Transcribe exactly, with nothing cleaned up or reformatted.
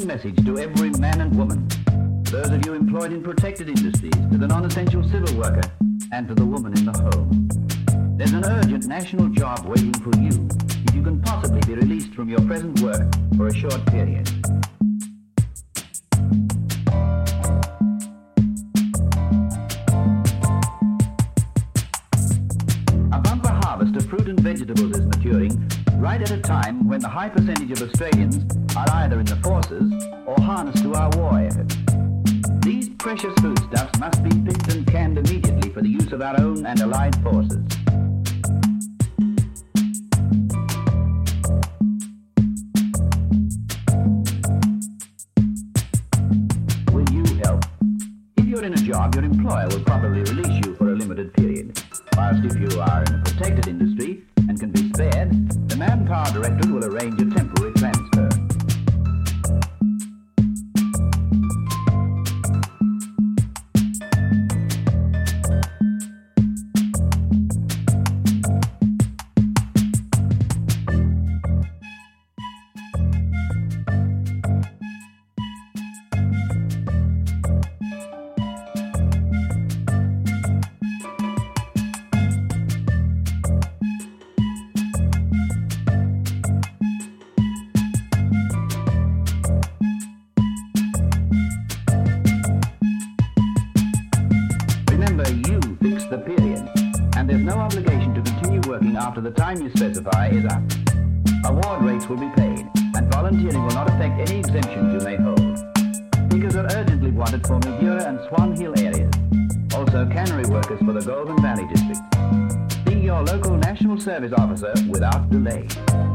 important message to every man and woman, those of you employed in protected industries, to the non-essential civil worker, and to the woman in the home. There's an urgent national job waiting for you if you can possibly be released from your present work for a short period. A bumper harvest of fruit and vegetables is maturing right at a time when the high percentage of Australians are either in the forces or harnessed to our war effort. These precious foodstuffs must be picked and canned immediately for the use of our own and allied forces. Will you help? If you're in a job, your employer will probably release you for a limited period, whilst if you are in a protected industry and can be spared, the Manpower Directorate will arrange a temporary transfer. After the time you specify is up. Award rates will be paid, and volunteering will not affect any exemptions you may hold. Pickers are urgently wanted for Migura and Swan Hill areas. Also cannery workers for the Golden Valley District. See your local National Service Officer without delay.